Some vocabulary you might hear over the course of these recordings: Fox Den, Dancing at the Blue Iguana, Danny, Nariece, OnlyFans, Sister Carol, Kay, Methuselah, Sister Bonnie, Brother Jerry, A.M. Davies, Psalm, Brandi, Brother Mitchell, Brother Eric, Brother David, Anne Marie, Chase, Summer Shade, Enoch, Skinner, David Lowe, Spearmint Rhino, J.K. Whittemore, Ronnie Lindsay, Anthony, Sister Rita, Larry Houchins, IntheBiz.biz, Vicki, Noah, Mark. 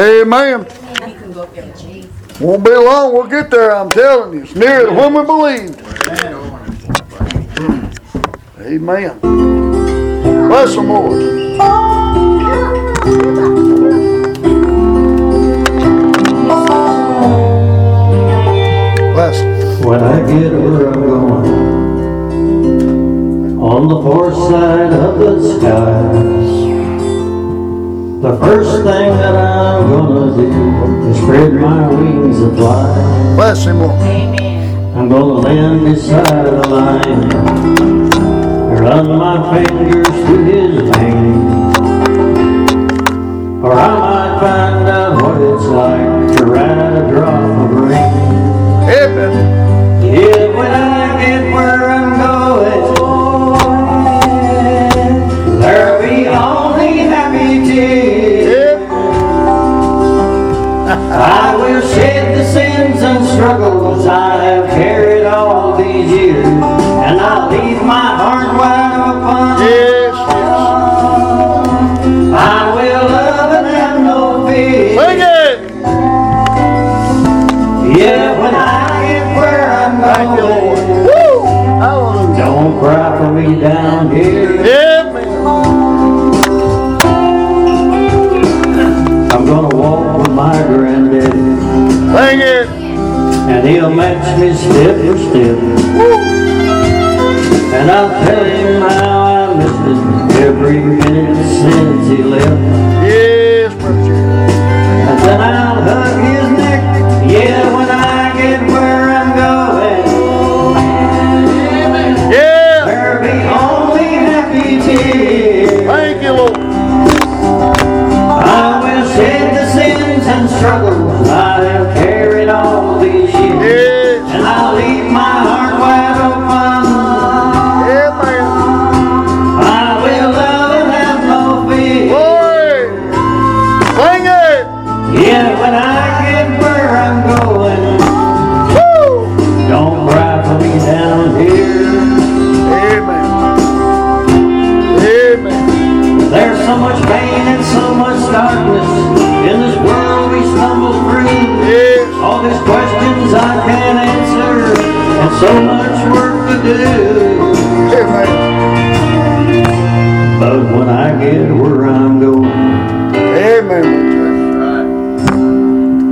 Amen. Won't be long. We'll get there, I'm telling you. It's nearer than when we believed. Amen. Bless the Lord. When I get where I'm going, on the far side of the skies, the first thing that I'm gonna do is spread my wings and fly. Bless him, Lord. Amen. I'm gonna land beside a lion and run my fingers through his mane, or I might find out what it's like to ride a drop of rain. Heaven. Yeah, when I get where I'm going, there'll be only happy tears. I will shed the sins and struggles I have carried all these years, and I'll leave my heart wide open. Yes. I will love and have no fear. Sing it. Yeah, when I Lord. Don't cry for me down here. Yeah, man. I'm gonna walk with my granddaddy. Sing it. And he'll match me step for step. Woo. And I'll tell him how I missed it every minute since he left. Yes, brother. And then I'll hug his neck. Yeah, when I get where I'm going. Thank you, Lord. I will shed the sins and struggles I have carried all these years. Yes. And I'll leave my heart wide open. Yeah, man. I will love and have no fear. Glory! Sing it! Yeah, when I get where I'm going. Woo! Don't cry for me down here. Amen. There's so much pain and so much darkness in this world we stumble through. Yes. All these questions I can't answer, and so much work to do. Amen. But when I get where I'm going, amen,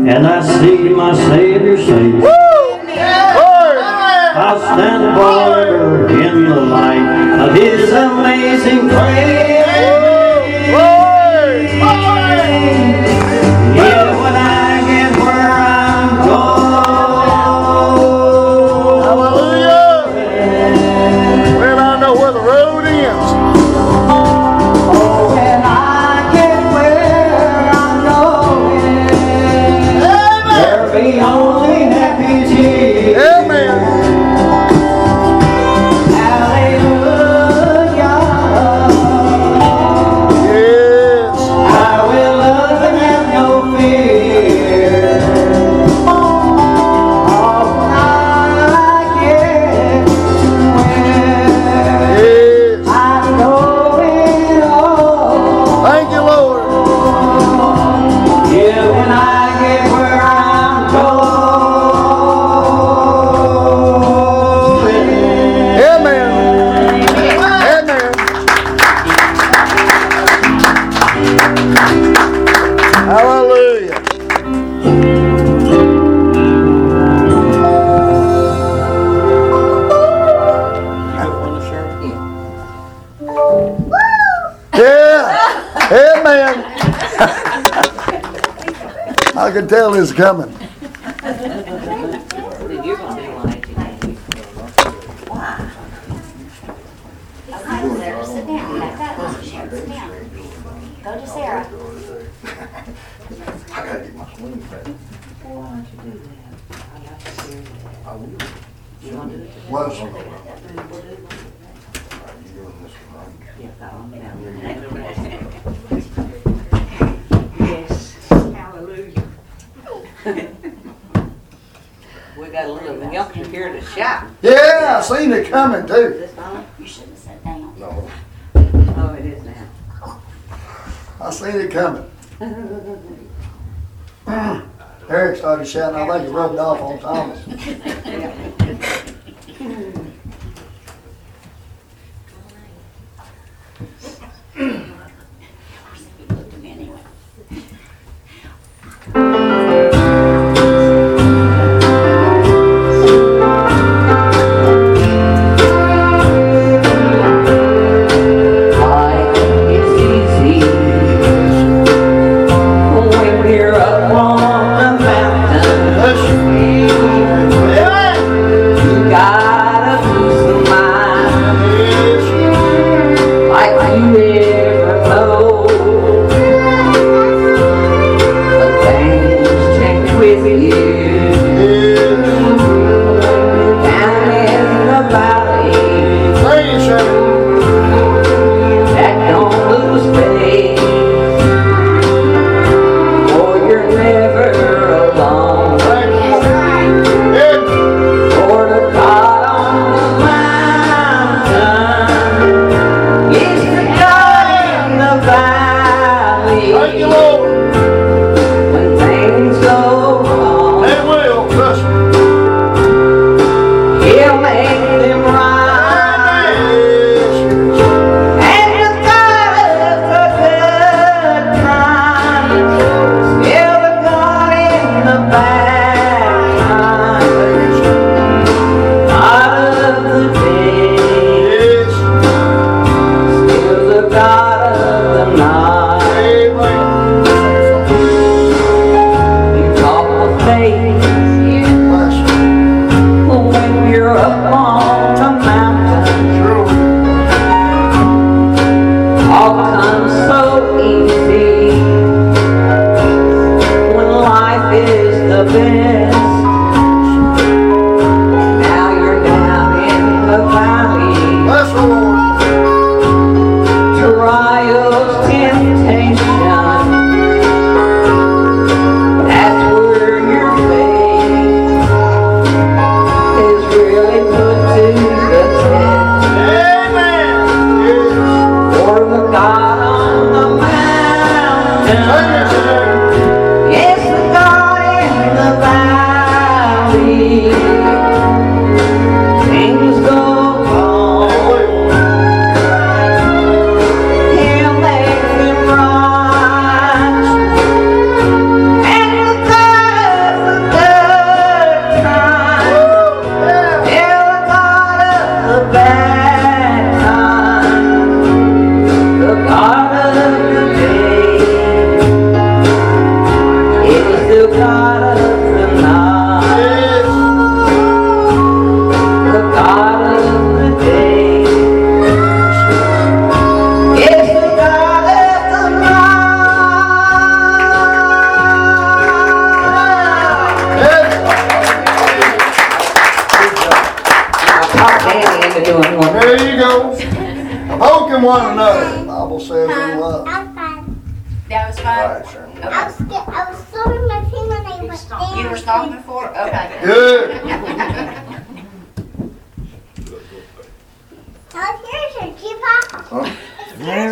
and I see my Savior safe, I'll stand forever in the light of His amazing grace. Yeah, when I get where I'm going. Hallelujah. When I know where the road ends. Oh, when I get where I'm going. Amen. There'll be only happy tears. Amen. Hallelujah. Yes. I will love and have no fear. Oh, when I get where Yes. I know it all. Thank you, Lord. Yeah, when I get where I'm going. Amen. Amen. Hallelujah. Yeah. Amen. I can tell it's coming. Sarah, sit down. Back up, Mr. Sharon. Sit down. Go to Sarah. I gotta get my swing back. I will. Well, so- Are you doing this one? Yes. Hallelujah. We got a little milk in here to shop. Yeah, I seen it coming too. This phone? You shouldn't have sat down. No, Oh, it is now. I seen it coming. Eric started shouting, I think he rubbed off on Thomas. There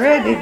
ain't none,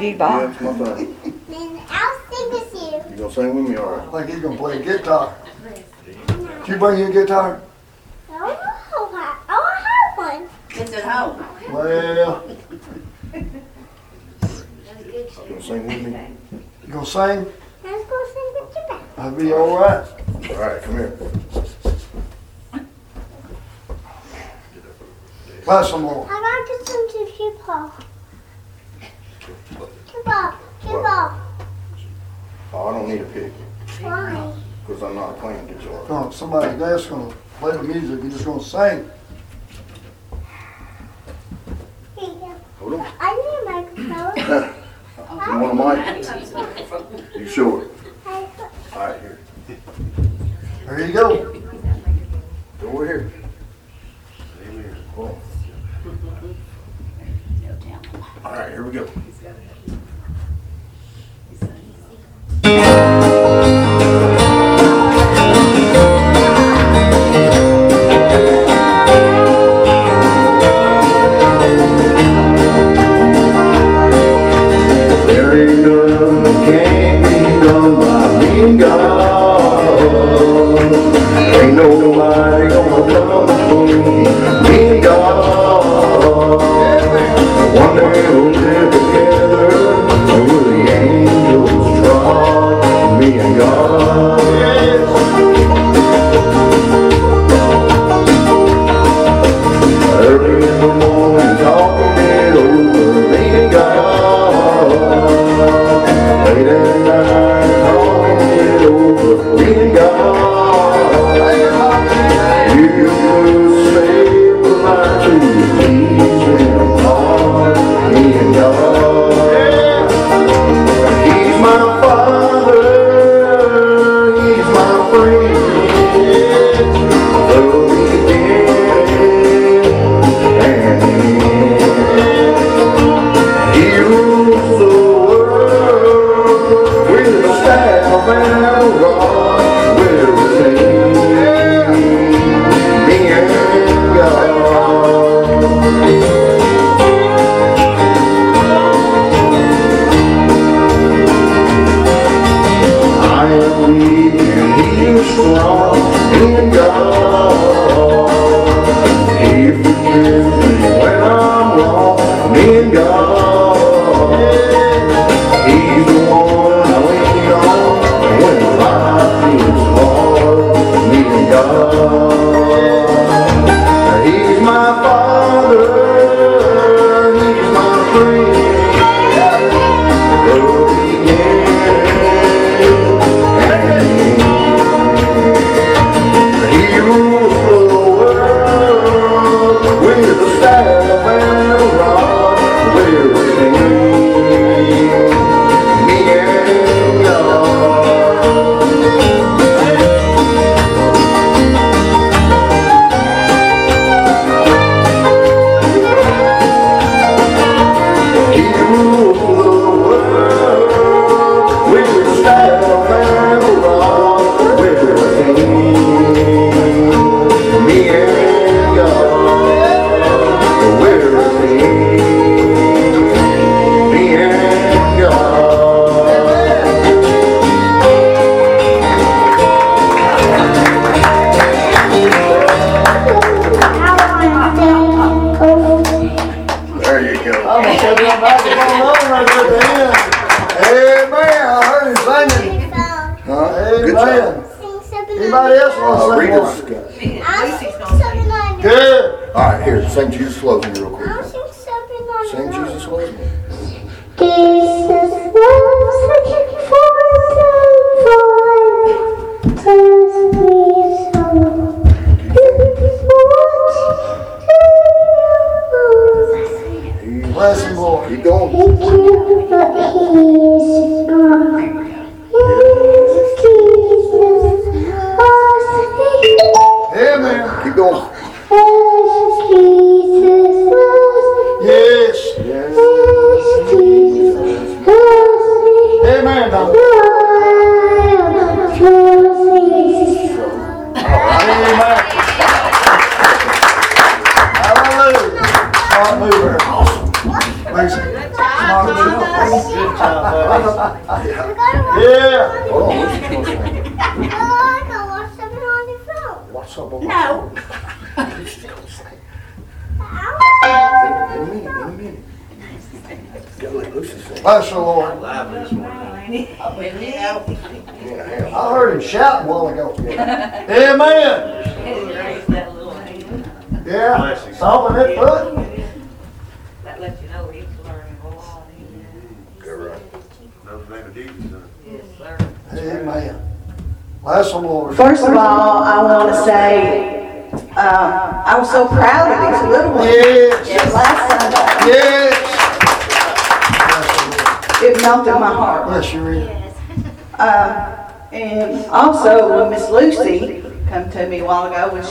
can't be none like me, God.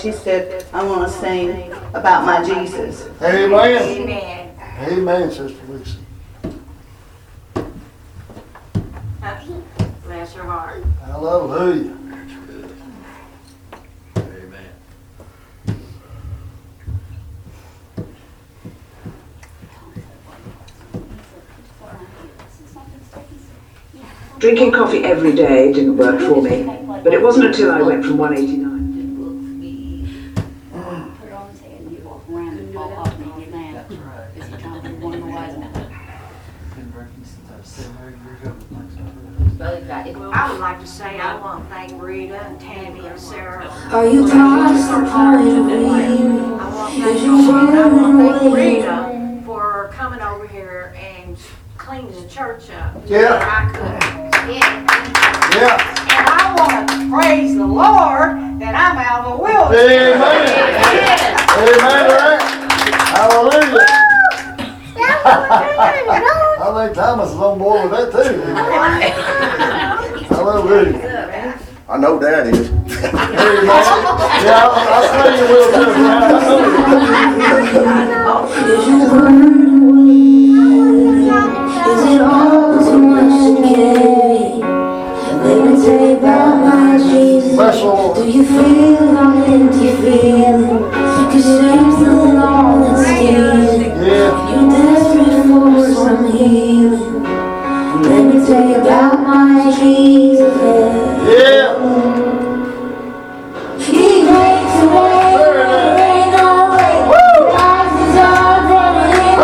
She said, I want to sing about my Jesus. Amen. Amen. Amen, Sister Lucy. Bless your heart. Hallelujah. Amen. Drinking coffee every day didn't work for me, but it wasn't until I went from 189. like to say I want to thank Rita and Tammy and Sarah. Are you guys a part of me? I want to thank Rita for coming over here and cleaning the church up. Yeah. I could. Yeah. Yeah. And I want to praise the Lord that I'm out of the wilderness. Amen. Yes. Amen, right? Hallelujah. I think Thomas is on board with that too. Hallelujah. I know Dad is. Yeah, I say you will too. Is it all too much to carry? When we say about my Jesus, do you feel how empty you feel? Cause it ain't still all that's scared. Yeah. Some healing. Let me tell you about my Jesus. Yeah. He makes a way where there ain't no way. God's desire from him.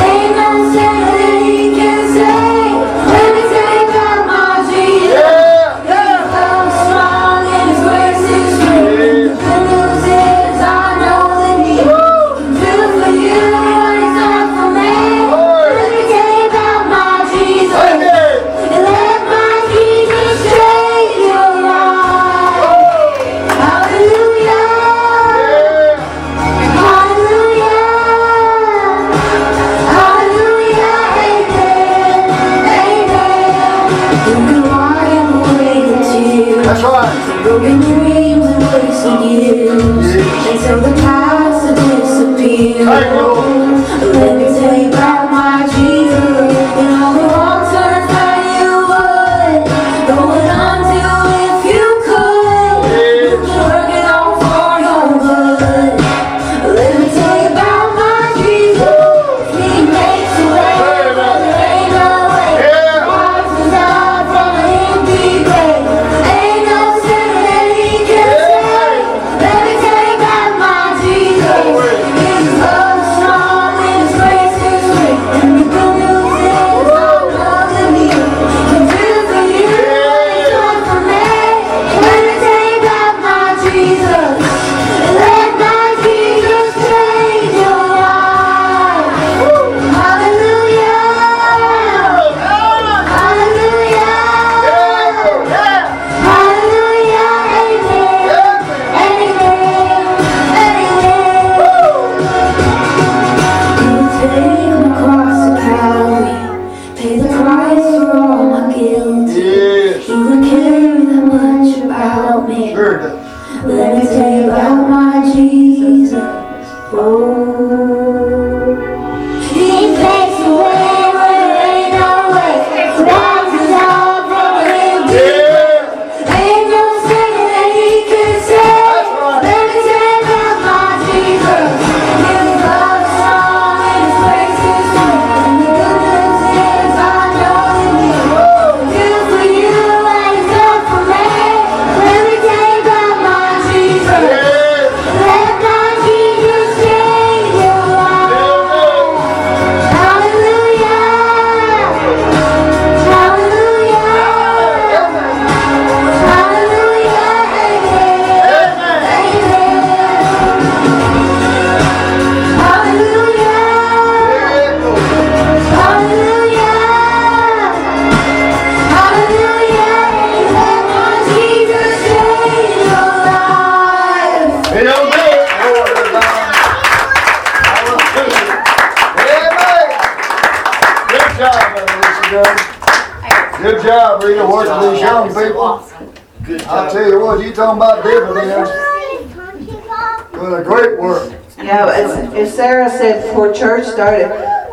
Ain't no sin he can say. Let me tell you about my Jesus. His love's strong and his grace is free. The news is I know that he can do for you. Broken dreams and wasted years, until the past have disappeared. Let me tell you about my Jesus and all the wrong turns that you would go unto if you could. Working on for your good. Let me tell you about my Jesus. He makes a way where there ain't no way. God's desire from him be great.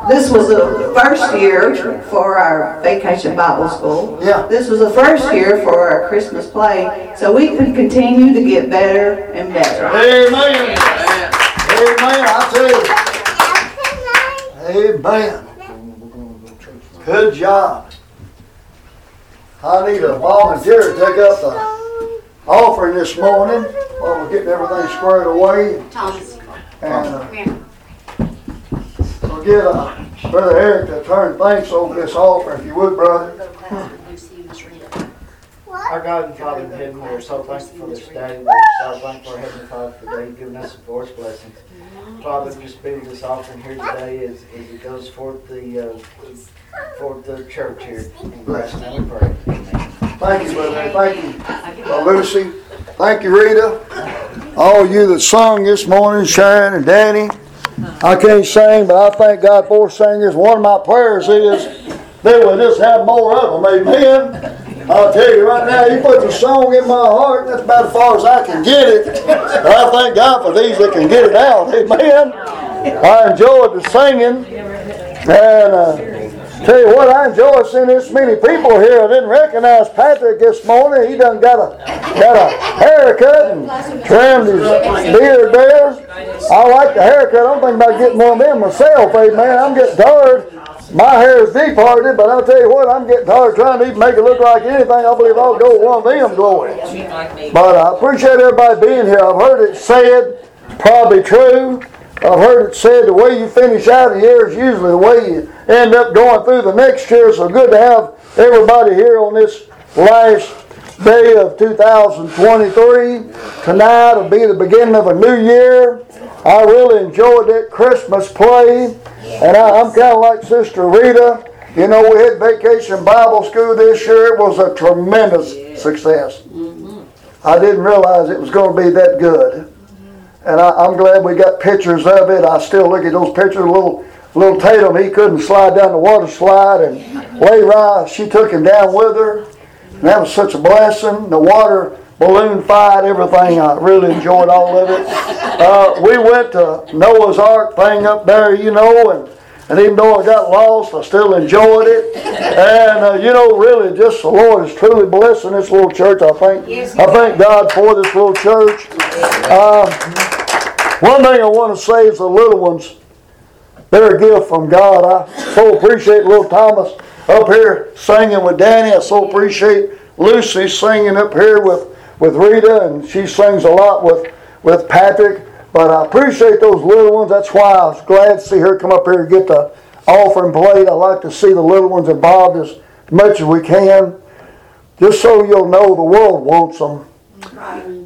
This was the first year for our Vacation Bible School. Yeah. This was the first year for our Christmas play, so we could continue to get better and better. Amen. Yes. Amen. I tell you. Amen. Good job. I need a volunteer to take up the offering this morning while we're getting everything squared away. Thomas. And get Brother Eric to turn thanks on this altar, if you would, brother. Our God and Father in heaven, we are so thankful for this day. We are so thankful, our Heavenly Father, for the day you've given us and for its blessings. Father, just be with this offering here today as it goes forth the church here. And bless them, we pray. Amen. Thank you, brother. Thank you, Lucy. Thank you, Rita. All you that sung this morning, Sharon and Danny. I can't sing, but I thank God for singers. One of my prayers is they will just have more of them. Amen. I'll tell you right now, you put the song in my heart, that's about as far as I can get it. But I thank God for these that can get it out. Amen. I enjoyed the singing. And tell you what, I enjoy seeing this many people here. I didn't recognize Patrick this morning. He done got a haircut and trimmed his beard there. I like the haircut. I'm thinking about getting one of them myself, amen. I'm getting tired. My hair is departed, but I'll tell you what, I'm getting tired trying to even make it look like anything. I believe I'll go with one of them glories. But I appreciate everybody being here. I've heard it said, probably true. I've heard it said the way you finish out a year is usually the way you end up going through the next year. So good to have everybody here on this last day of 2023. Tonight will be the beginning of a new year. I really enjoyed that Christmas play. And I'm kind of like Sister Rita. You know, we had Vacation Bible School this year. It was a tremendous success. I didn't realize it was going to be that good. And I'm glad we got pictures of it. I still look at those pictures. Little Tatum, he couldn't slide down the water slide. And Lay Rye, she took him down with her. And that was such a blessing. The water balloon fight, everything. I really enjoyed all of it. We went to Noah's Ark thing up there, you know. And even though I got lost, I still enjoyed it. And, you know, really, just the Lord is truly blessing this little church, I think. I thank God for this little church. One thing I want to say is the little ones, they're a gift from God. I so appreciate little Thomas up here singing with Danny. I so appreciate Lucy singing up here with Rita, and she sings a lot with Patrick. But I appreciate those little ones. That's why I was glad to see her come up here and get the offering plate. I like to see the little ones involved as much as we can. Just so you'll know the world wants them.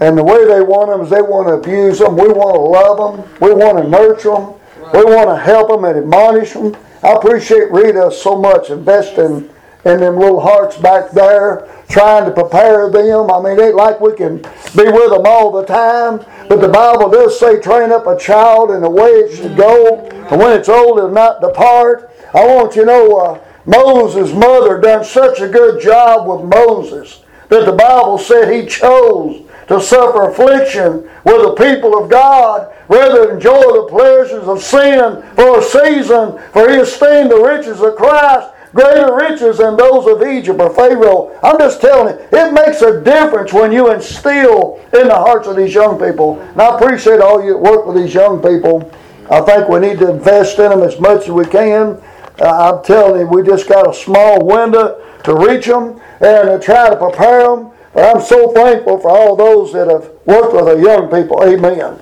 And the way they want them is they want to abuse them. We want to love them. We want to nurture them. We want to help them and admonish them. I appreciate Rita so much investing in them little hearts back there, trying to prepare them. I mean, it ain't like we can be with them all the time. But the Bible does say, train up a child in the way it should go. And when it's old, it'll not depart. I want you to know, Moses' mother done such a good job with Moses that the Bible said he chose to suffer affliction with the people of God rather than enjoy the pleasures of sin for a season, for he esteemed the riches of Christ greater riches than those of Egypt or Pharaoh. I'm just telling you, it makes a difference when you instill in the hearts of these young people. And I appreciate all you that work with these young people. I think we need to invest in them as much as we can. I'm telling you, we just got a small window to reach them and to try to prepare them. But I'm so thankful for all those that have worked with our young people. Amen.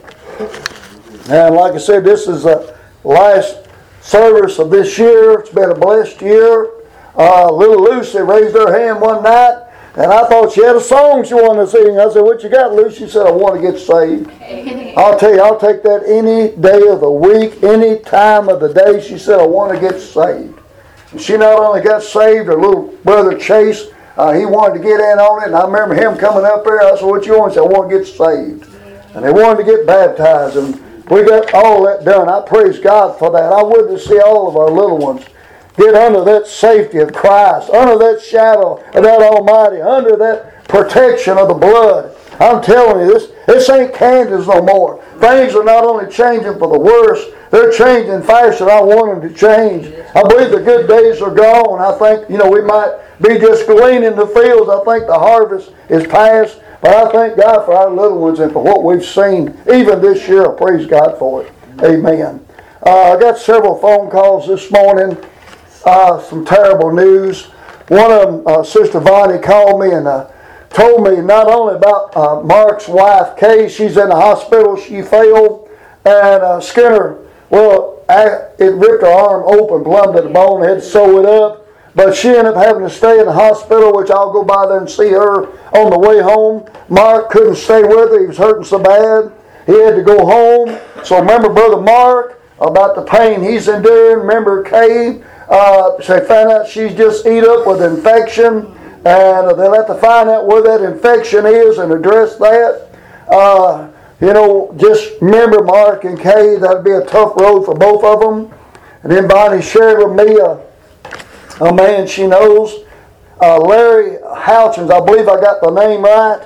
And like I said, this is the last service of this year. It's been a blessed year. Little Lucy raised her hand one night, and I thought she had a song she wanted to sing. I said, "What you got, Lucy?" She said, "I want to get saved." I'll tell you, I'll take that any day of the week, any time of the day. She said, "I want to get saved." And she not only got saved, her little brother Chase, he wanted to get in on it, and I remember him coming up there. I said, "What you want?" He said, "I want to get saved." And they wanted to get baptized, and we got all that done. I praise God for that. I would to see all of our little ones get under that safety of Christ, under that shadow of that Almighty, under that protection of the blood. I'm telling you, this ain't Kansas no more. Things are not only changing for the worse, they're changing faster. I want them to change. I believe the good days are gone. I think, you know, we might be just gleaning the fields. I think the harvest is past. But I thank God for our little ones and for what we've seen even this year. I praise God for it. Amen. I got several phone calls this morning. Some terrible news. One of them, Sister Bonnie called me and told me not only about Mark's wife, Kay. She's in the hospital. She failed. And Skinner, it ripped her arm open, plumbed to the bone, had to sew it up. But she ended up having to stay in the hospital, which I'll go by there and see her on the way home. Mark couldn't stay with her. He was hurting so bad. He had to go home. So remember Brother Mark about the pain he's enduring. Remember Kay. They found out she's just eat up with infection. And they'll have to find out where that infection is and address that. Just remember Mark and Kay. That'd be a tough road for both of them. And then Bonnie shared with me a man she knows, Larry Houchins, I believe I got the name right.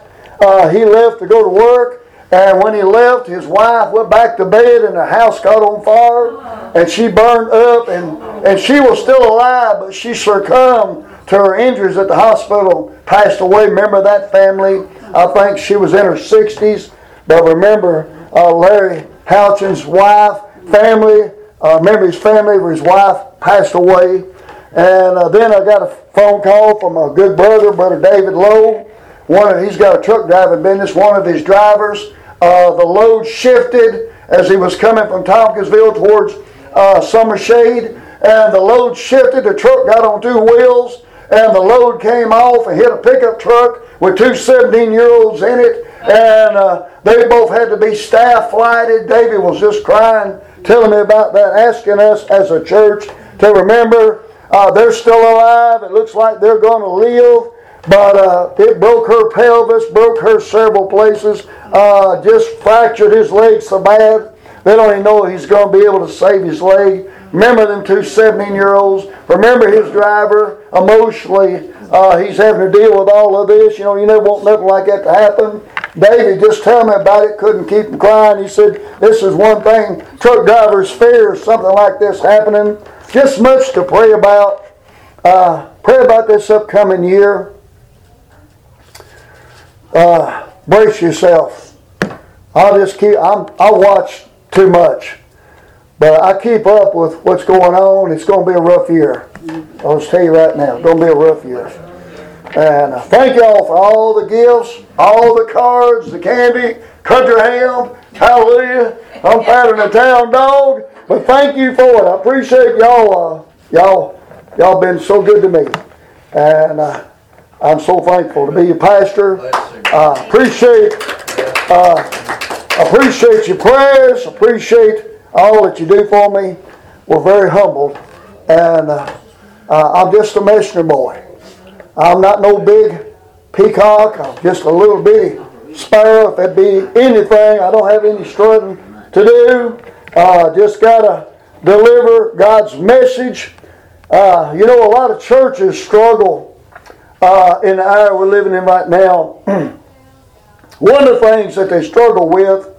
He left to go to work, and when he left, his wife went back to bed and the house got on fire, and she burned up, and she was still alive, but she succumbed to her injuries at the hospital, passed away. Remember that family? I think she was in her 60s, but remember Larry Houchins' wife, family, remember his family, his wife passed away. And then I got a phone call from a good brother, Brother David Lowe. He's got a truck driving business. One of his drivers, the load shifted as he was coming from Tompkinsville towards Summer Shade. And the load shifted. The truck got on two wheels. And the load came off and hit a pickup truck with two 17-year-olds in it. And they both had to be staff flighted. David was just crying, telling me about that, asking us as a church to remember. They're still alive. It looks like they're going to live. But it broke her pelvis, broke her several places, just fractured his leg so bad. They don't even know he's going to be able to save his leg. Remember them two 17-year-olds. Remember his driver. Emotionally, he's having to deal with all of this. You never want nothing like that to happen. David, just tell me about it. Couldn't keep him crying. He said, this is one thing. Truck drivers fear something like this happening. Just much to pray about. Pray about this upcoming year. Brace yourself. I watch too much. But I keep up with what's going on. It's going to be a rough year. I'll just tell you right now. It's going to be a rough year. And thank y'all for all the gifts, all the cards, the candy, country ham. Hallelujah. I'm patting a town dog. But thank you for it. I appreciate y'all. Y'all been so good to me, and I'm so thankful to be your pastor. I appreciate your prayers. Appreciate all that you do for me. We're very humbled, and I'm just a messenger boy. I'm not no big peacock. I'm just a little bitty sparrow. If it be anything, I don't have any strutting to do. Just got to deliver God's message. A lot of churches struggle in the era we're living in right now. One of the things that they struggle with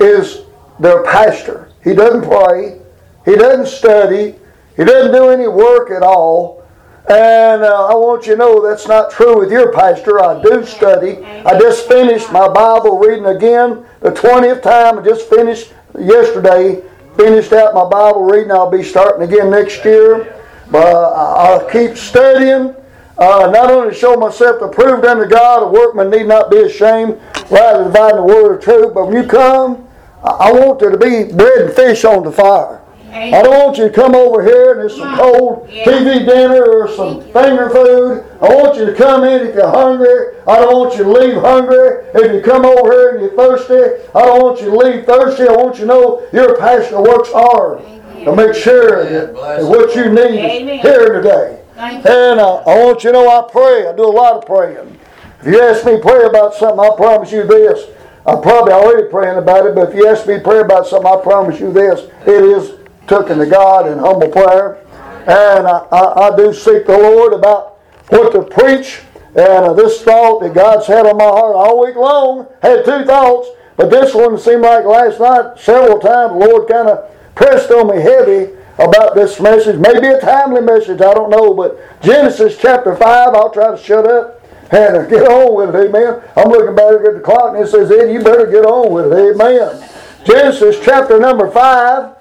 is their pastor. He doesn't pray. He doesn't study. He doesn't do any work at all. And I want you to know that's not true with your pastor. I do study. I just finished my Bible reading again the 20th time. I just finished yesterday, finished out my Bible reading. I'll be starting again next year. But I'll keep studying, not only to show myself approved unto God, a workman need not be ashamed, rightly dividing the word of truth. But when you come, I want there to be bread and fish on the fire. I don't want you to come over here and there's some cold TV dinner or some finger food. I want you to come in if you're hungry. I don't want you to leave hungry. If you come over here and you're thirsty, I don't want you to leave thirsty. I want you to know your pastor works hard to make sure that what you need is here today. And I want you to know I pray. I do a lot of praying. If you ask me to pray about something, I promise you this. I'm probably already praying about it, but if you ask me to pray about something, I promise you this. It is taken to God in humble prayer. And I do seek the Lord about what to preach. And this thought that God's had on my heart all week long, had two thoughts, but this one seemed like last night several times the Lord kind of pressed on me heavy about this message. Maybe a timely message, I don't know, but Genesis chapter 5, I'll try to shut up and get on with it, amen. I'm looking back at the clock and it says, Ed, you better get on with it, amen. Genesis chapter number 5,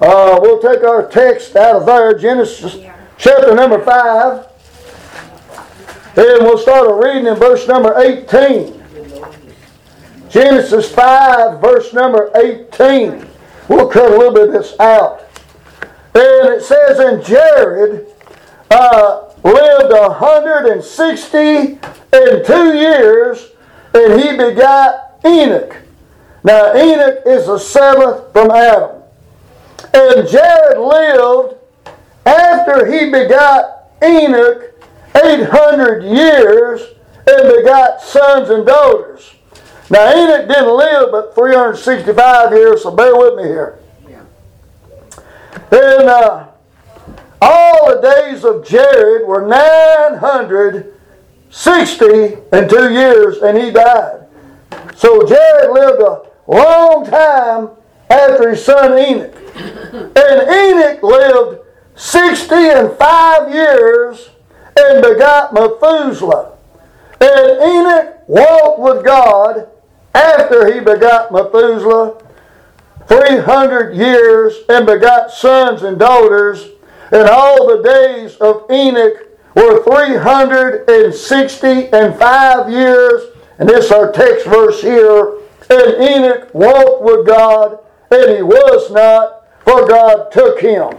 we'll take our text out of there, Genesis chapter number 5, and we'll start reading in verse number 18. Genesis 5, verse number 18. We'll cut a little bit of this out. And it says in Jared lived 162 years, and he begat Enoch. Now Enoch is the seventh from Adam. And Jared lived after he begat Enoch 800 years and begot sons and daughters. Now Enoch didn't live but 365 years, so bear with me here. And all the days of Jared were 962 years, and he died. So Jared lived a long time after his son Enoch. And Enoch lived 65 years and begot Methuselah. And Enoch walked with God after he begot Methuselah 300 years and begot sons and daughters, and all the days of Enoch were 365 years, and this is our text verse here. And Enoch walked with God, and he was not, for God took him.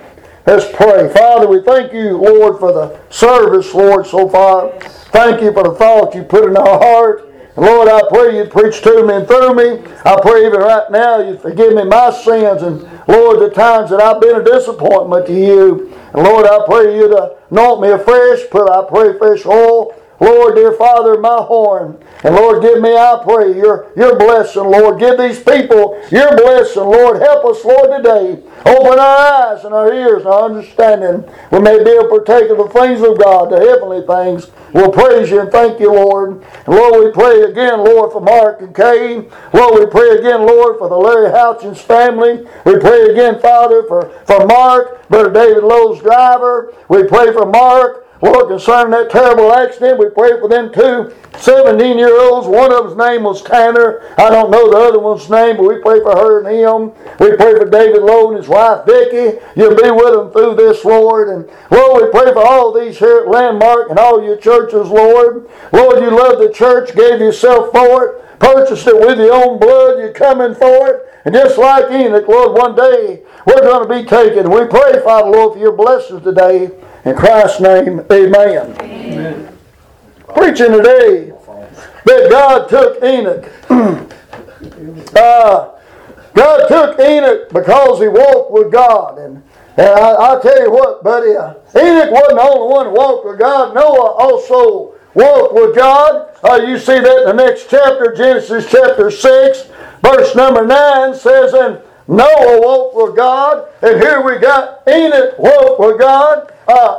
Let's pray. Father, we thank you, Lord, for the service, Lord, so far. Thank you for the thought you put in our heart. Lord, I pray you'd preach to me and through me. I pray even right now you'd forgive me my sins. And Lord, the times that I've been a disappointment to you. And Lord, I pray you'd anoint me afresh. I pray fresh oil. Lord, dear Father, my horn. And Lord, give me, I pray, your blessing, Lord. Give these people your blessing, Lord. Help us, Lord, today. Open our eyes and our ears and our understanding. We may be a partaker of the things of God, the heavenly things. We'll praise you and thank you, Lord. And Lord, we pray again, Lord, for Mark and Kay. Lord, we pray again, Lord, for the Larry Houchins family. We pray again, Father, for Mark, Brother David Lowe's driver. We pray for Mark. Lord, concerning that terrible accident, we pray for them two 17-year-olds. One of them's name was Tanner. I don't know the other one's name, but we pray for her and him. We pray for David Lowe and his wife, Vicki. You'll be with them through this, Lord. And Lord, we pray for all these here at Landmark and all your churches, Lord. Lord, you love the church, gave yourself for it. Purchased it with your own blood. You're coming for it. And just like Enoch, Lord, one day we're going to be taken. We pray, Father, Lord, for your blessings today. In Christ's name, amen. Amen. Preaching today that God took Enoch. God took Enoch because he walked with God. And I'll tell you what, buddy, Enoch wasn't the only one who walked with God. Noah also walked with God. You see that in the next chapter, Genesis chapter 6, verse number 9 says, and Noah walked with God. And here we got Enoch walked with God.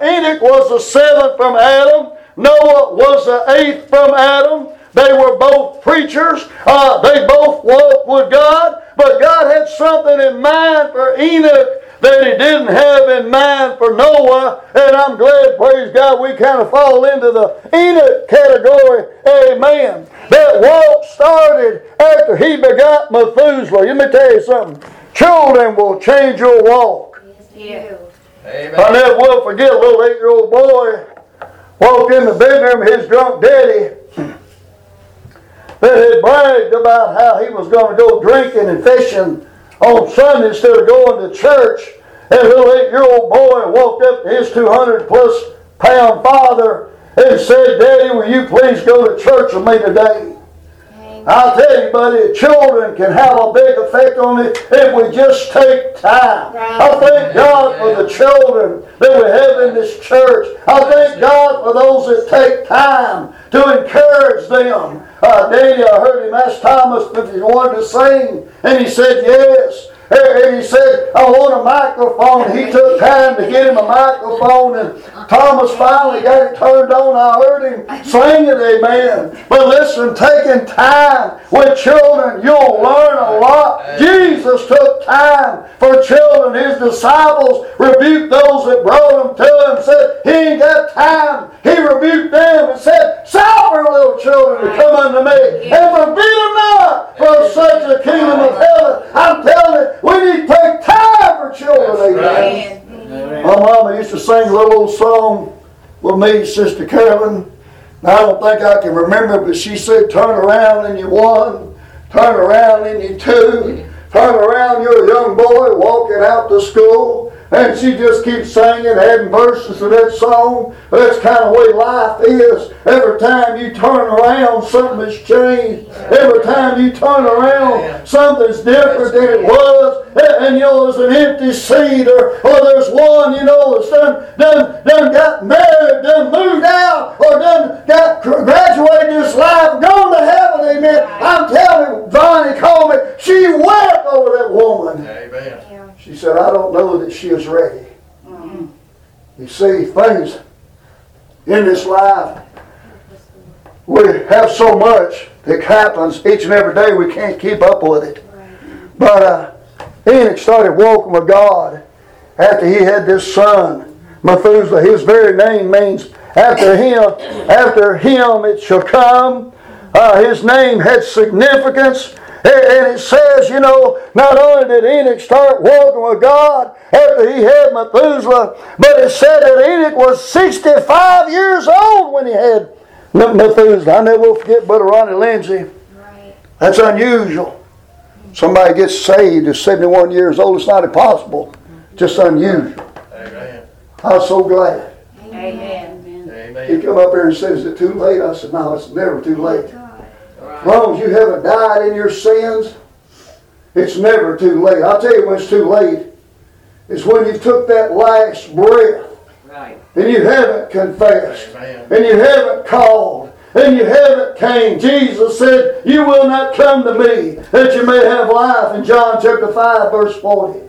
Enoch was the seventh from Adam. Noah was the eighth from Adam. They were both preachers. They both walked with God. But God had something in mind for Enoch that he didn't have in mind for Noah. And I'm glad, praise God, we kind of fall into the Enoch category. Amen. That walk started after he begot Methuselah. Let me tell you something. Children will change your walk. Yes, you. Amen. I never will forget a little 8-year-old boy walked in the bedroom of his drunk daddy that had bragged about how he was going to go drinking and fishing on Sunday instead of going to church. And a little 8-year-old boy walked up to his 200-plus-pound father and said, Daddy, will you please go to church with me today? I'll tell you, buddy, children can have a big effect on it if we just take time. I thank God for the children that we have in this church. I thank God for those that take time to encourage them. Danny, I heard him ask Thomas if he wanted to sing, and he said yes. And he said, I want a microphone. He took time to get him a microphone, and Thomas finally got it turned on. I heard him singing, amen. But listen, taking time with children, you'll learn a lot. Jesus took time for children. His disciples rebuked those that brought them to him and said, he ain't got time. He rebuked them and said, suffer little children to come unto me, and forbid them not, for such a kingdom of heaven. I'm telling you, we need to take time for children. Right. Amen. My mama used to sing a little old song with me, Sister Carolyn. I don't think I can remember, but she said, turn around and you one, turn around and you two, turn around, you're a young boy walking out to school, and she just keeps singing, adding verses to that song. That's kind of the way life is. Every time you turn around, something's changed. Every time you turn around, something's different than it was. And you know, there's an empty seat, or there's one, you know, that's done got married, done moved out, or done got graduated this life, gone to heaven, amen. I'm telling you, Bonnie called me, she wept over that woman. Amen. Yeah. She said, I don't know that she is ready. Mm-hmm. You see, things in this life, we have so much that happens each and every day, we can't keep up with it. Right. But Enoch started walking with God after he had this son, Methuselah. His very name means after him it shall come. His name had significance. And it says, you know, not only did Enoch start walking with God after he had Methuselah, but it said that Enoch was 65 years old when he had Methuselah. I never will forget Brother Ronnie Lindsay. Right. That's unusual. Somebody gets saved at 71 years old. It's not impossible. Just unusual. Amen. I was so glad. Amen. Amen. He come up here and said, is it too late? I said, no, it's never too late. As long as you haven't died in your sins, it's never too late. I'll tell you when it's too late. It's when you took that last breath. Right. And you haven't confessed. Amen. And you haven't called. And you haven't came. Jesus said, you will not come to me that you may have life. In John chapter 5 verse 40.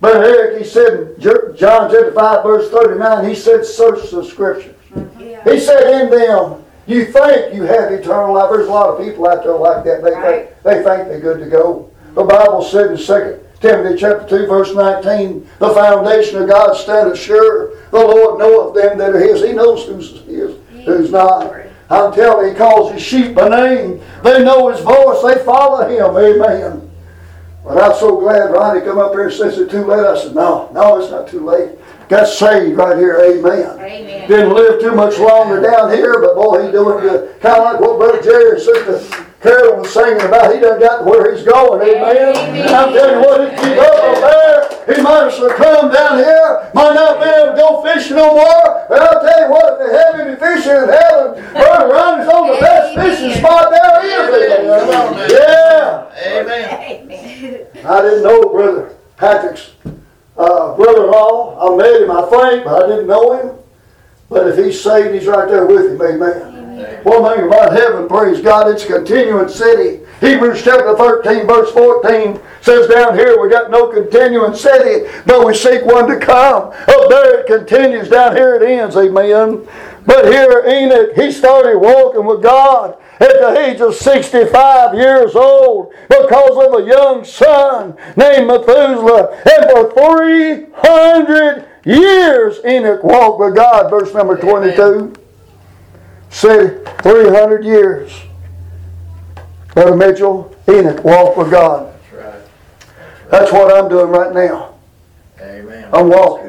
But Eric, he said in John chapter 5 verse 39, he said, search the Scriptures. Mm-hmm. He said in them, you think you have eternal life. There's a lot of people out there like that. They think they're good to go. The Bible said in 2 Timothy chapter 2 verse 19, the foundation of God standeth sure. The Lord knoweth them that are His. He knows who's His, who's not. I'm telling you, He calls His sheep by name. They know His voice. They follow Him. Amen. But I'm so glad Ronnie come up here and says, is it too late? I said, no, it's not too late. Got saved right here, amen. Amen. Didn't live too much longer down here, but boy, he's doing good. Kind of like what Brother Jerry and Sister Carol was singing about. He done got to where he's going, amen. And I'm telling you what, if he keep up over there, he might as well come down here, might not be able to go fishing no more. But I'll tell you what, if they have him fishing in heaven, Brother Ronnie's on the best fishing spot there is. Yeah. Amen. I didn't know Brother Patrick's brother-in-law. I met him, I think, but I didn't know him. But if he's saved, he's right there with him. Amen. One thing about heaven, praise God, it's a continuing city. Hebrews chapter 13, verse 14 says down here, we got no continuing city, but we seek one to come. Up there it continues, down here it ends. Amen. But here Enoch, he started walking with God at the age of 65 years old because of a young son named Methuselah. And for 300 years Enoch walked with God. Verse number 22 said 300 years. Brother Mitchell, Enoch walked with God. That's right. That's what I'm doing right now. Amen. I'm walking.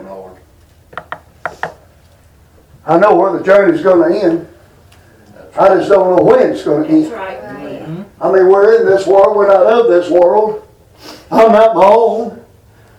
I know where the journey's going to end. I just don't know when it's going to end. Right. I mean, we're in this world. We're not of this world. I'm not my own.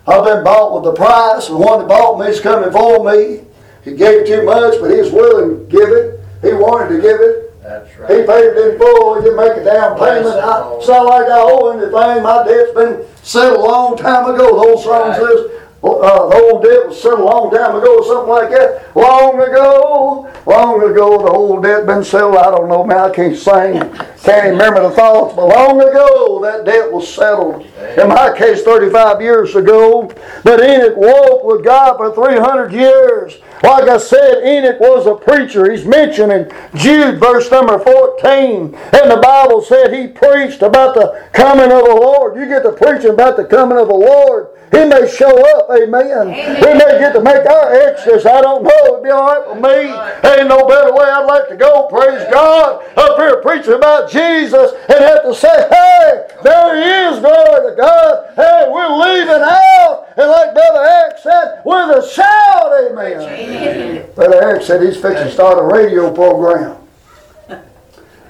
I've been bought with the price. The one that bought me is coming for me. He gave too much, but he was willing to give it. He wanted to give it. That's right. He paid it in full. He didn't make a down payment. It's not like I owe anything. My debt's been settled a long time ago. The old song says, the old debt was settled a long time ago, or something like that. Long ago, the old debt been settled. I don't know, man. I can't sing. Can't remember the thoughts. But long ago, that debt was settled. In my case, 35 years ago. But Enoch walked with God for 300 years. Like I said, Enoch was a preacher. He's mentioned in Jude, verse number 14. And the Bible said he preached about the coming of the Lord. You get to preaching about the coming of the Lord, He may show up, amen. We may get to make our exodus. I don't know. It'd be all right with me. Ain't no better way I'd like to go, praise God. Up here preaching about Jesus and have to say, hey, there He is, glory to God. Hey, we're leaving out. And like Brother Eric said, with a shout, amen. Brother Eric said he's fixing to start a radio program.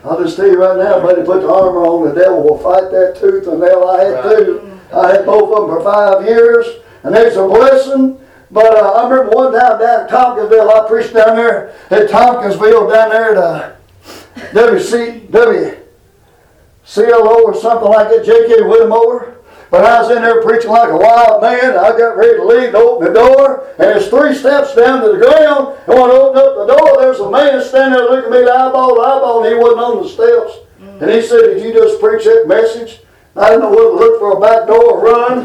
I'll just tell you right now, buddy, put the armor on. The devil will fight that tooth and nail. I had both of them for 5 years. and it's a blessing. But I remember one time down in Tompkinsville, I preached down there at Tompkinsville, down there at WCLO or something like that, J.K. Whittemore. But I was in there preaching like a wild man. I got ready to leave to open the door, and it's 3 steps down to the ground. And when I opened up the door, there's a man standing there looking at me eyeball to eyeball, and he wasn't on the steps. Mm-hmm. And he said, "Did you just preach that message?" I didn't know whether to look for a back door or run.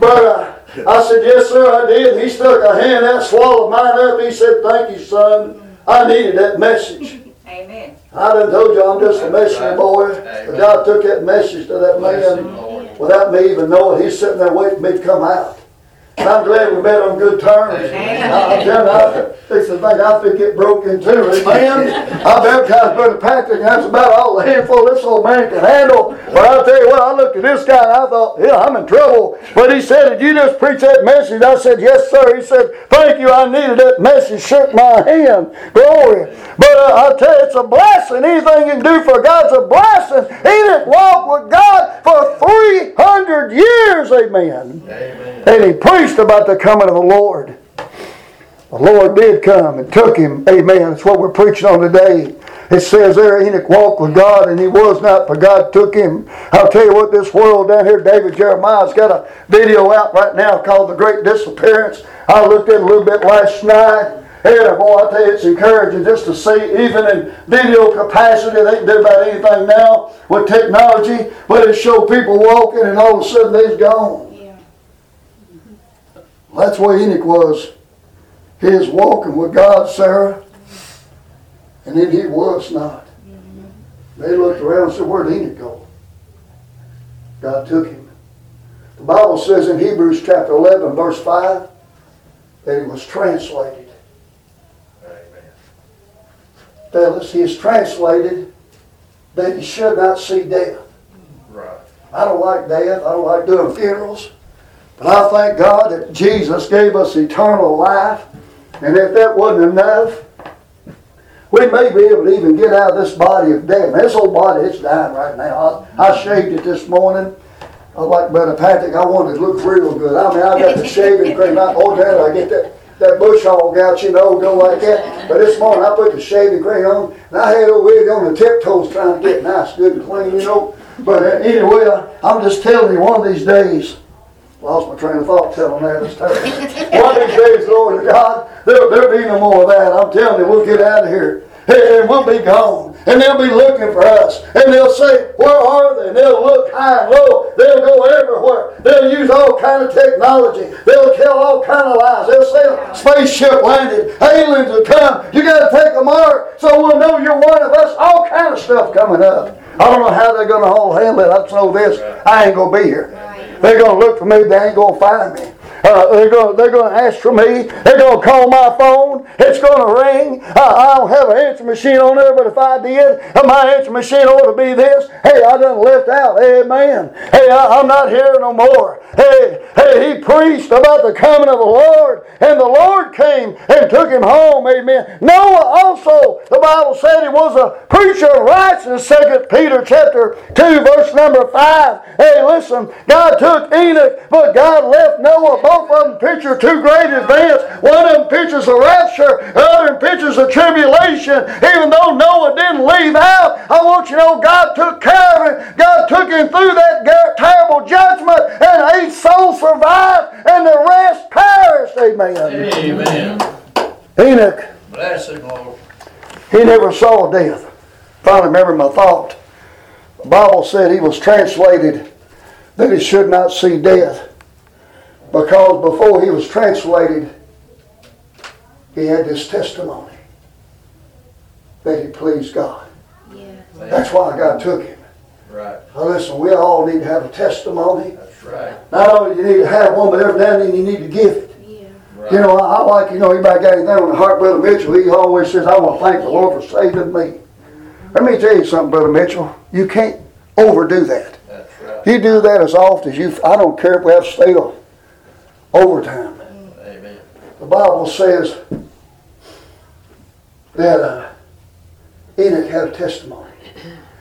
But I said, "Yes, sir, I did." He stuck a hand out, swallowed mine up. He said, "Thank you, son. I needed that message." Amen. I done told you I'm just a messenger boy. But God took that message to that man without me even knowing. He's sitting there waiting for me to come out. And I'm glad we met on good terms. I'm telling you, it's the thing I think it broke into. Amen. I baptized Brother Patrick, and that's about all the handful this old man can handle. But I'll tell you what, I looked at this guy and I thought, yeah, I'm in trouble. But he said, "Did you just preach that message?" I said, "Yes, sir." He said, "Thank you, I needed that message." Shook my hand. Glory. But I'll tell you, it's a blessing. Anything you can do for God's a blessing. Enoch walked with God for 300 years. Amen. Amen. And he preached about the coming of the Lord. The Lord did come and took him. Amen. That's what we're preaching on today. It says there, Enoch walked with God, and he was not, for God took him. I'll tell you what, this world down here, David Jeremiah's got a video out right now called The Great Disappearance. I looked at it a little bit last night. And boy, I tell you, it's encouraging just to see, even in video capacity, they can do about anything now with technology, but it showed people walking, and all of a sudden they've gone. That's where Enoch was. He is walking with God, Sarah. And then he was not. They looked around and said, "Where'd Enoch go?" God took him. The Bible says in Hebrews chapter 11, verse 5, that he was translated. Amen. Fellas, he is translated that he should not see death. Right. I don't like death. I don't like doing funerals. But I thank God that Jesus gave us eternal life. And if that wasn't enough, we may be able to even get out of this body of death. Now, this old body, it's dying right now. I shaved it this morning. I was like Brother Patrick, I wanted to look real good. I mean, I got the shaving cream. Oh, Dad, I get that bush hog out, you know, go like that. But this morning I put the shaving cream on, and I had a wig on the tiptoes trying to get nice, good and clean, you know. But anyway, I'm just telling you, one of these days, lost my train of thought telling that. It's terrible. One of these days, Lord of God, there'll be no more of that. I'm telling you, we'll get out of here. And we'll be gone. And they'll be looking for us. And they'll say, "Where are they?" And they'll look high and low. They'll go everywhere. They'll use all kind of technology. They'll tell all kind of lies. They'll say, "Spaceship landed. Aliens will come. You got to take a mark so we'll know you're one of us." All kind of stuff coming up. I don't know how they're going to all handle it. I know this. I ain't going to be here. They're going to look for me. They ain't going to find me. They're going to ask for me. They're going to call my phone. It's going to ring. I don't have an answering machine on there, but if I did, my answering machine ought to be this. Hey, I done left out. Amen. Hey, I'm not here no more. Hey, he preached about the coming of the Lord, and the Lord came and took him home. Amen. Noah also, the Bible said he was a preacher of righteousness. 2 Peter chapter 2, verse number 5. Hey, listen, God took Enoch, but God left Noah. Both of them picture 2 great events. One of them pictures the rapture. The other pictures the tribulation. Even though Noah didn't leave out, I want you to know God took care of him. God took him through that terrible judgment, and 8 souls survived, and the rest perished. Amen. Amen. Enoch. Bless him, Lord. He never saw death. Finally, remember my thought. The Bible said he was translated that he should not see death. Because before he was translated, he had this testimony that he pleased God. Yeah. That's why God took him. Right. Now listen, we all need to have a testimony. That's right. Not only do you need to have one, but every now and then you need to give it. Yeah. Right. You know, I like, you know, anybody got anything on the heart, Brother Mitchell, he always says, "I want to thank the Lord for saving me." Let me tell you something, Brother Mitchell. You can't overdo that. That's right. You do that as often as you, I don't care if we have to stay on overtime. Amen. The Bible says that Enoch had a testimony.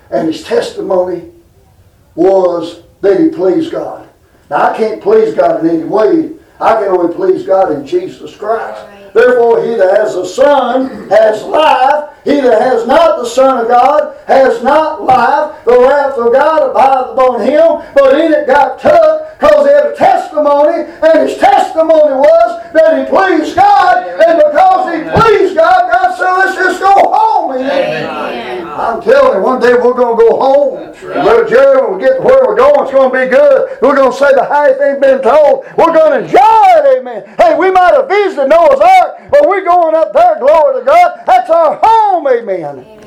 And his testimony was that he pleased God. Now, I can't please God in any way, I can only please God in Jesus Christ. Therefore, he that has the Son has life. He that has not the Son of God has not life. The wrath of God abideth upon him. But Enoch got took because he had a testimony, and his testimony was that he pleased God. And because he pleased God, God said, let's just go home. Amen. I'm telling you, one day we're going to go home. Right. Brother Jerry, when we get to where we're going, it's going to be good. We're going to say the highest ain't been told. We're going to enjoy it. Amen. Hey, we might have visited Noah's Ark, but we're going up there. Glory to God. That's our home. Amen.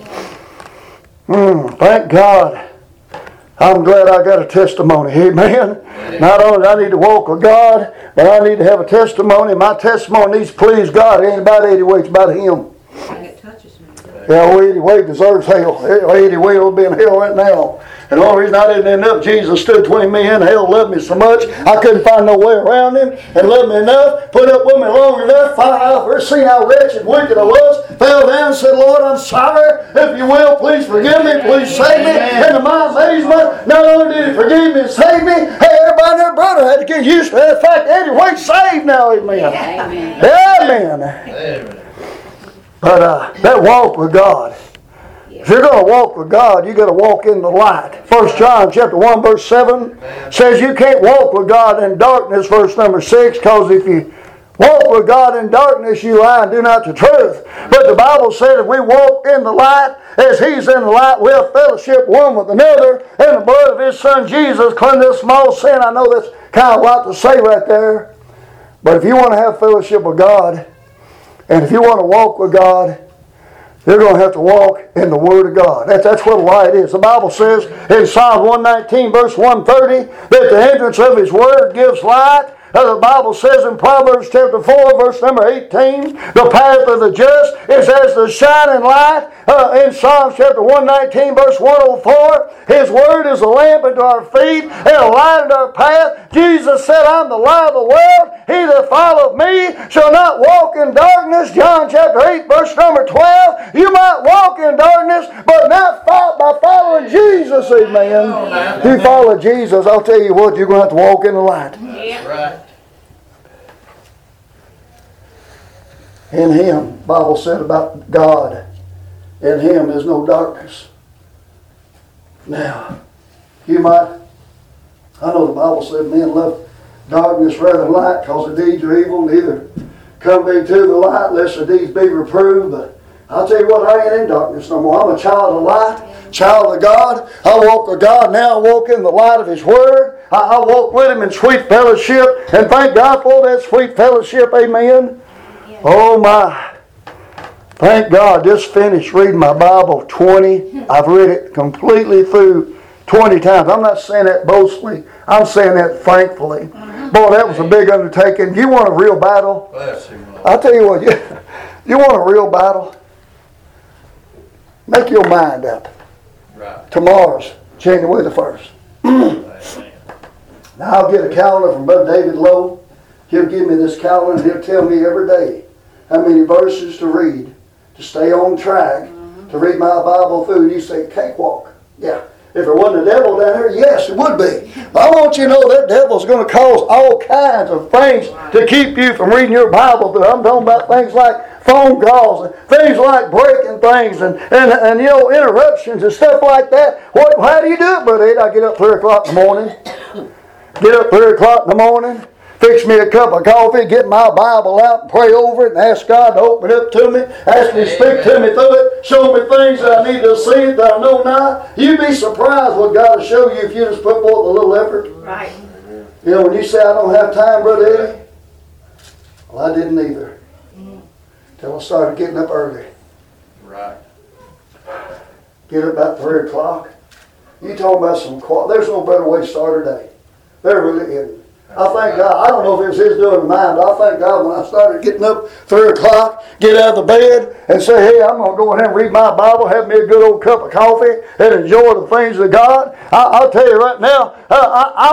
Thank God. I'm glad I got a testimony. Amen. Amen. Not only do I need to walk with God, but I need to have a testimony. My testimony needs to please God. It ain't about 80 weeks, about Him. Yeah, well, 80 way deserves hell. 80 way will be in hell right now. And the only reason I didn't end up, Jesus stood between me and hell, loved me so much, I couldn't find no way around Him, and loved me enough, put up with me long enough, found out, seen how wretched, wicked I was, fell down and said, Lord, I'm sorry. If you will, please forgive me, please save me. And to my amazement, not only did He forgive me and save me, hey, everybody and their brother had to get used to that fact. Anyway, saved now, amen. Amen. Amen. Amen. But that walk with God. If you're going to walk with God, you've got to walk in the light. 1 John chapter 1 verse 7 says you can't walk with God in darkness, verse number 6, because if you walk with God in darkness, you lie and do not the truth. But the Bible said if we walk in the light, as He's in the light, we'll fellowship one with another, and the blood of His Son Jesus cleanseth us from all sin. I know that's kind of a lot to say right there. But if you want to have fellowship with God, and if you want to walk with God, you're going to have to walk in the Word of God. That's what a light is. The Bible says in Psalm 119, verse 130, that the entrance of His Word gives light. The Bible says in Proverbs chapter 4, verse number 18, the path of the just is as the shining light. In Psalm chapter 119, verse 104, His Word is a lamp unto our feet and a light unto our path. Jesus said, I'm the light of the world. He that followeth me shall not walk in darkness. John chapter 8, verse number 12. You might walk in darkness, but not by following Jesus. Amen. If you follow Jesus, I'll tell you what, you're going to have to walk in the light. That's right. In Him, the Bible said about God, in Him is no darkness. Now, you might, I know the Bible said men love darkness rather than light because the deeds are evil, neither come they to the light lest the deeds be reproved. But I'll tell you what, I ain't in darkness no more. I'm a child of light, child of God. I walk with God now, I walk in the light of His Word. I walk with Him in sweet fellowship, and thank God for that sweet fellowship. Amen. Oh my, thank God, just finished reading my Bible 20. I've read it completely through 20 times. I'm not saying that boastfully. I'm saying that thankfully. Boy, that was a big undertaking. You want a real battle? I'll tell you what, you want a real battle? Make your mind up. Right. Tomorrow's January the 1st. Now I'll get a calendar from Brother David Lowe. He'll give me this calendar and he'll tell me every day how many verses to read, to stay on track, to read my Bible through. And you say, cakewalk. Yeah. If it wasn't a devil down here, yes, it would be. But I want you to know that devil's going to cause all kinds of things to keep you from reading your Bible. But I'm talking about things like phone calls and things like breaking things and you know, interruptions and stuff like that. How do you do it, Brother Ed? I get up 3 o'clock in the morning. Get up 3 o'clock in the morning. Fix me a cup of coffee, get my Bible out and pray over it and ask God to open it up to me, ask Him to speak to me through it, show me things that I need to see that I know not. You'd be surprised what God will show you if you just put forth a little effort. Right. You know, when you say, I don't have time, Brother Eddie, well, I didn't either. Until I started getting up early. Right. Get up about 3 o'clock. You talking about some quality. There's no better way to start a day. There really isn't. I thank God. I don't know if it's His doing or mine, but I thank God when I started getting up 3 o'clock, get out of the bed and say, hey, I'm going to go in there and read my Bible, have me a good old cup of coffee, and enjoy the things of God. I'll tell you right now, I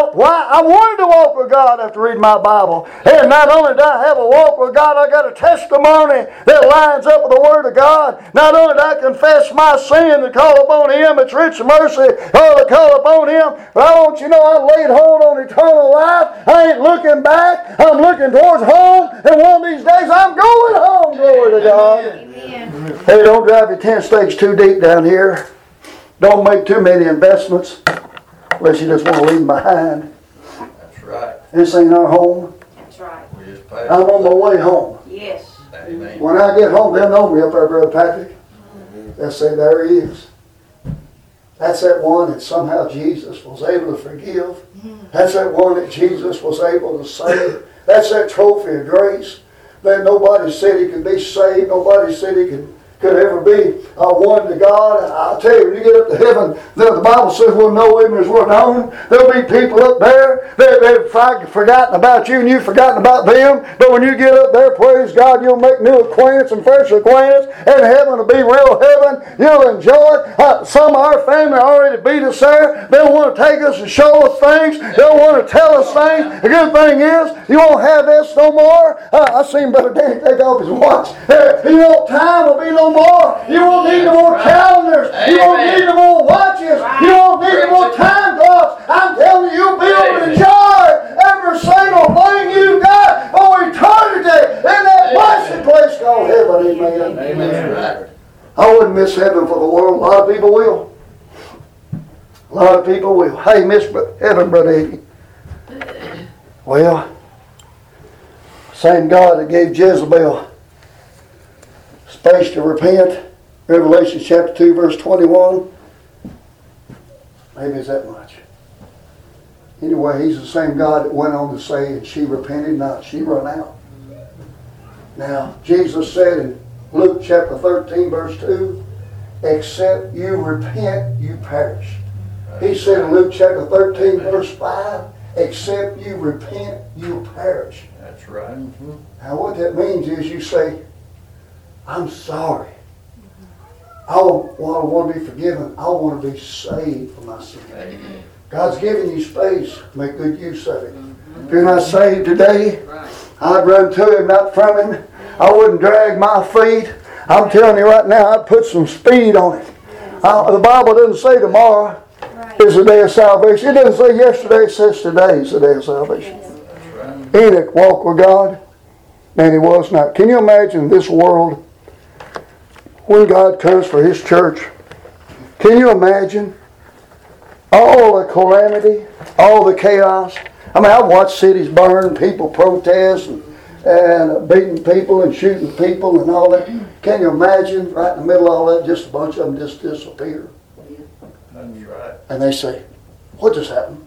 wanted to walk with God after reading my Bible. And not only did I have a walk with God, I got a testimony that lines up with the Word of God. Not only did I confess my sin and call upon Him, it's rich mercy, to call upon Him, but I want you to know I laid hold on eternal life. I ain't looking back. I'm looking towards home. And one of these days I'm going home. Glory to God. Amen. Hey, don't drive your tent stakes too deep down here. Don't make too many investments unless you just want to leave them behind. That's right. This ain't our home. That's right. I'm on my way home. Yes. Amen. When I get home, they'll know me up there, Brother Patrick. Mm-hmm. They'll say, there he is. That's that one that somehow Jesus was able to forgive. Mm-hmm. That's that one that Jesus was able to save. That's that trophy of grace that nobody said he could be saved. Nobody said he could ever be one to God. I'll tell you, when you get up to heaven, the Bible says we'll know him as we're known. There'll be people up there that they've forgotten about you and you've forgotten about them. But when you get up there, praise God, you'll make new acquaintance and fresh acquaintance, and heaven will be real heaven. You'll enjoy it. Some of our family already beat us there. They'll want to take us and show us things. They'll want to tell us things. The good thing is, you won't have this no more. I've seen Brother Danny take off his watch. You know, time will be no more. You won't need no more calendars. Amen. You won't need no more watches. Right. You won't need no more time clocks. I'm telling you, you'll be able to enjoy every single thing you got for eternity in that blessed place called heaven. Amen. Amen. I wouldn't miss heaven for the world. A lot of people will. A lot of people will. Hey, miss heaven, Brother Eddie. Well, same God that gave Jezebel space to repent. Revelation chapter 2 verse 21. Maybe it's that much. Anyway, he's the same God that went on to say, and she repented not. She run out. Now, Jesus said in Luke chapter 13 verse 2, except you repent, you perish. He said in Luke chapter 13 verse 5, except you repent, you perish. That's right. Mm-hmm. Now what that means is you say, I'm sorry. I want to be forgiven. I want to be saved for my sin. Amen. God's giving you space. Make good use of it. Mm-hmm. If you're not saved today, I'd run to him, not from him. I wouldn't drag my feet. I'm telling you right now, I'd put some speed on it. The Bible doesn't say tomorrow is the day of salvation. It doesn't say yesterday. It says today is the day of salvation. Right. Enoch walked with God, and he was not. Can you imagine this world? When God comes for His church, can you imagine all the calamity, all the chaos? I mean, I've watched cities burn, people protest, and beating people and shooting people and all that. Can you imagine right in the middle of all that, just a bunch of them just disappear? That's right. And they say, what just happened?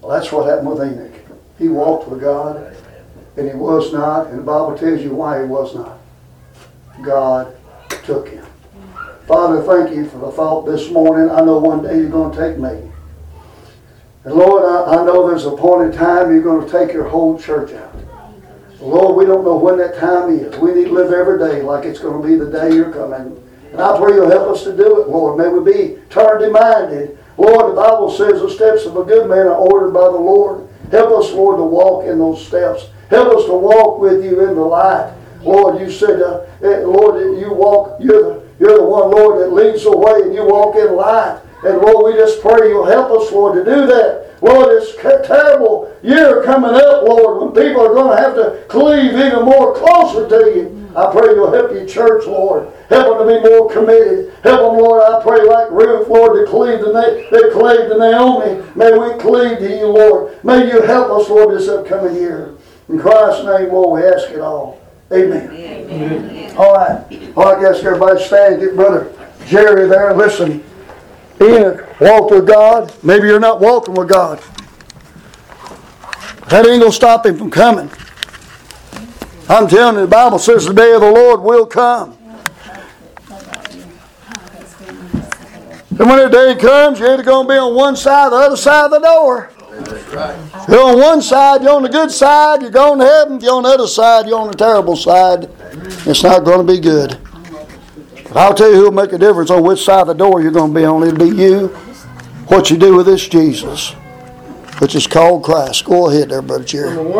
Well, that's what happened with Enoch. He walked with God, and he was not, and the Bible tells you why he was not. God took him. Father, thank you for the thought this morning. I know one day you're going to take me. And Lord, I know there's a point in time you're going to take your whole church out. Lord, we don't know when that time is. We need to live every day like it's going to be the day you're coming. And I pray you'll help us to do it, Lord. May we be eternity minded. Lord, the Bible says the steps of a good man are ordered by the Lord. Help us, Lord, to walk in those steps. Help us to walk with you in the light. Lord, you said, Lord, you walk, you're the one, Lord, that leads the way, and you walk in light. And Lord, we just pray you'll help us, Lord, to do that. Lord, it's a terrible year coming up, Lord, when people are going to have to cleave even more closer to you. I pray you'll help your church, Lord. Help them to be more committed. Help them, Lord, I pray, like Ruth, Lord, to cleave to Naomi. May we cleave to you, Lord. May you help us, Lord, this upcoming year. In Christ's name, Lord, we ask it all. Amen. Amen. All right. Well, I guess everybody stand. Get Brother Jerry there. Listen. Enoch walked with God. Maybe you're not walking with God. That ain't going to stop him from coming. I'm telling you, the Bible says the day of the Lord will come. And when that day comes, you're either going to be on one side or the other side of the door. If you're on one side, you're on the good side, you're going to heaven. If you're on the other side, you're on the terrible side. It's not going to be good. But I'll tell you who will make a difference on which side of the door you're going to be on. It'll be you, what you do with this Jesus, which is called Christ. Go ahead there, Brother Jerry.